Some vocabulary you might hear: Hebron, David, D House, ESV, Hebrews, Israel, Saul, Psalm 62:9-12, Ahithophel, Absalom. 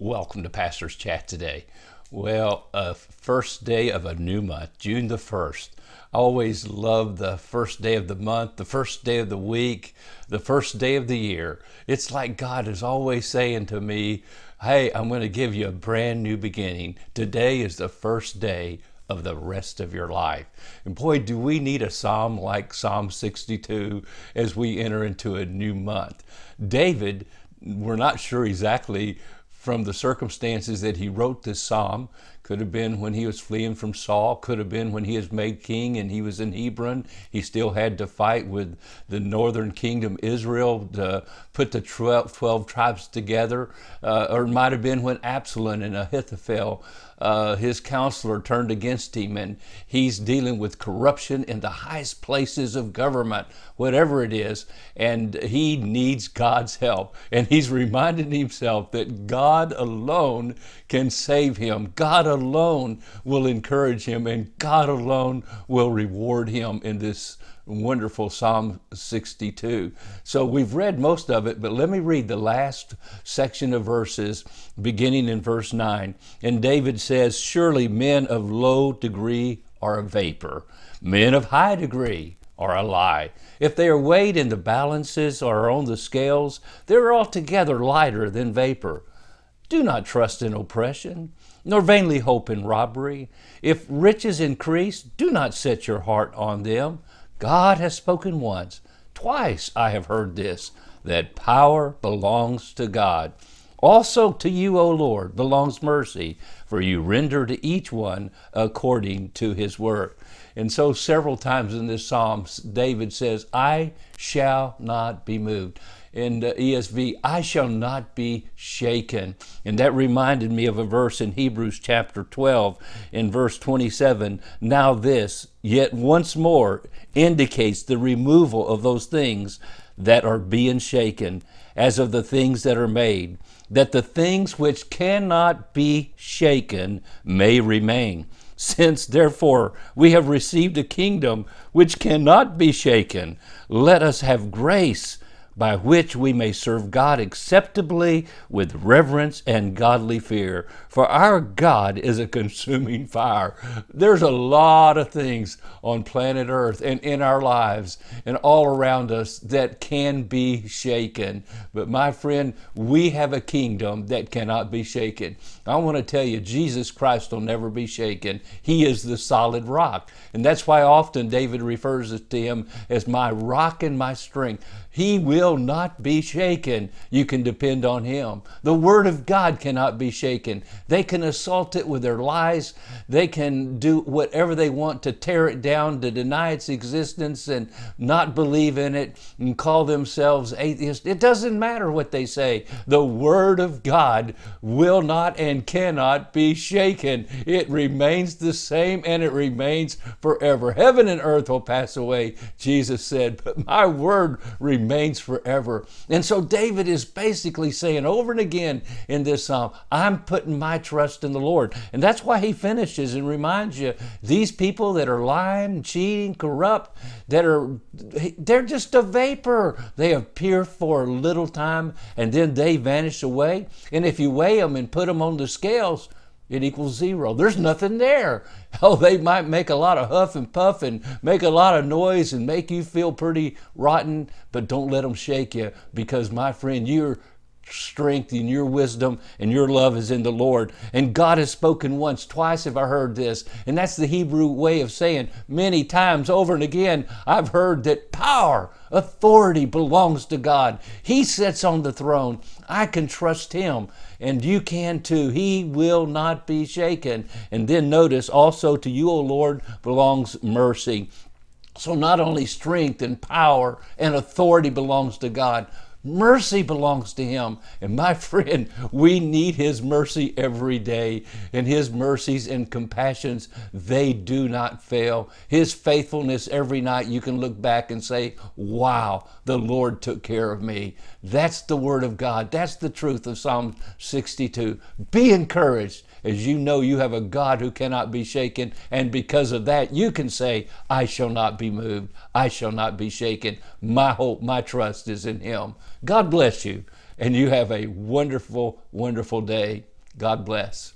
Welcome to Pastor's Chat today. Well, first day of a new month, June the 1st. I always love the first day of the month, the first day of the week, the first day of the year. It's like God is always saying to me, hey, I'm going to give you a brand new beginning. Today is the first day of the rest of your life. And boy, do we need a psalm like Psalm 62 as we enter into a new month. David, we're not sure exactly from the circumstances that he wrote this psalm. Could have been when he was fleeing from Saul, could have been when he was made king and he was in Hebron. He still had to fight with the northern kingdom, Israel, to put the 12 tribes together. Or it might have been when Absalom and Ahithophel, his counselor, turned against him, and he's dealing with corruption in the highest places of government, whatever it is, and he needs God's help. And he's reminded himself that God alone can save him. God alone will encourage him, and God alone will reward him in this wonderful Psalm 62. So we've read most of it, but let me read the last section of verses beginning in verse 9. And David says, "Surely men of low degree are a vapor, men of high degree are a lie. If they are weighed in the balances or on the scales, they're altogether lighter than vapor. Do not trust in oppression, nor vainly hope in robbery. If riches increase, do not set your heart on them. God has spoken once, twice I have heard this, that power belongs to God. Also to you, O Lord, belongs mercy, for you render to each one according to his work." And so several times in this psalm, David says, I shall not be moved. In the ESV, I shall not be shaken. And that reminded me of a verse in Hebrews chapter 12 in verse 27. Now this, yet once more, indicates the removal of those things that are being shaken, as of the things that are made, that the things which cannot be shaken may remain. Since, therefore, we have received a kingdom which cannot be shaken, let us have grace by which we may serve God acceptably with reverence and godly fear. For our God is a consuming fire. There's a lot of things on planet Earth and in our lives and all around us that can be shaken. But my friend, we have a kingdom that cannot be shaken. I want to tell you, Jesus Christ will never be shaken. He is the solid rock. And that's why often David refers to him as my rock and my strength. He will not be shaken. You can depend on him. The Word of God cannot be shaken. They can assault it with their lies. They can do whatever they want to tear it down, to deny its existence and not believe in it and call themselves atheists. It doesn't matter what they say. The Word of God will not and cannot be shaken. It remains the same, and it remains forever. Heaven and earth will pass away, Jesus said, but my Word remains forever. And so David is basically saying over and again in this psalm, I'm putting my trust in the Lord. And that's why he finishes and reminds you, these people that are lying, cheating, corrupt, they're just a vapor. They appear for a little time and then they vanish away. And if you weigh them and put them on the scales, it equals zero. There's nothing there. Oh, they might make a lot of huff and puff and make a lot of noise and make you feel pretty rotten, but don't let them shake you, because my friend, your strength and your wisdom and your love is in the Lord. And God has spoken once, twice have I heard this. And that's the Hebrew way of saying many times over and again, I've heard that power, authority belongs to God. He sits on the throne. I can trust him, and you can too. He will not be shaken. And then notice, also to you, O Lord, belongs mercy. So not only strength and power and authority belongs to God, mercy belongs to him. And my friend, we need his mercy every day. And his mercies and compassions, they do not fail. His faithfulness every night, you can look back and say, wow, the Lord took care of me. That's the Word of God. That's the truth of Psalm 62. Be encouraged, as you know you have a God who cannot be shaken. And because of that, you can say, I shall not be moved. I shall not be shaken. My hope, my trust is in him. God bless you and you have a wonderful, wonderful day. God bless.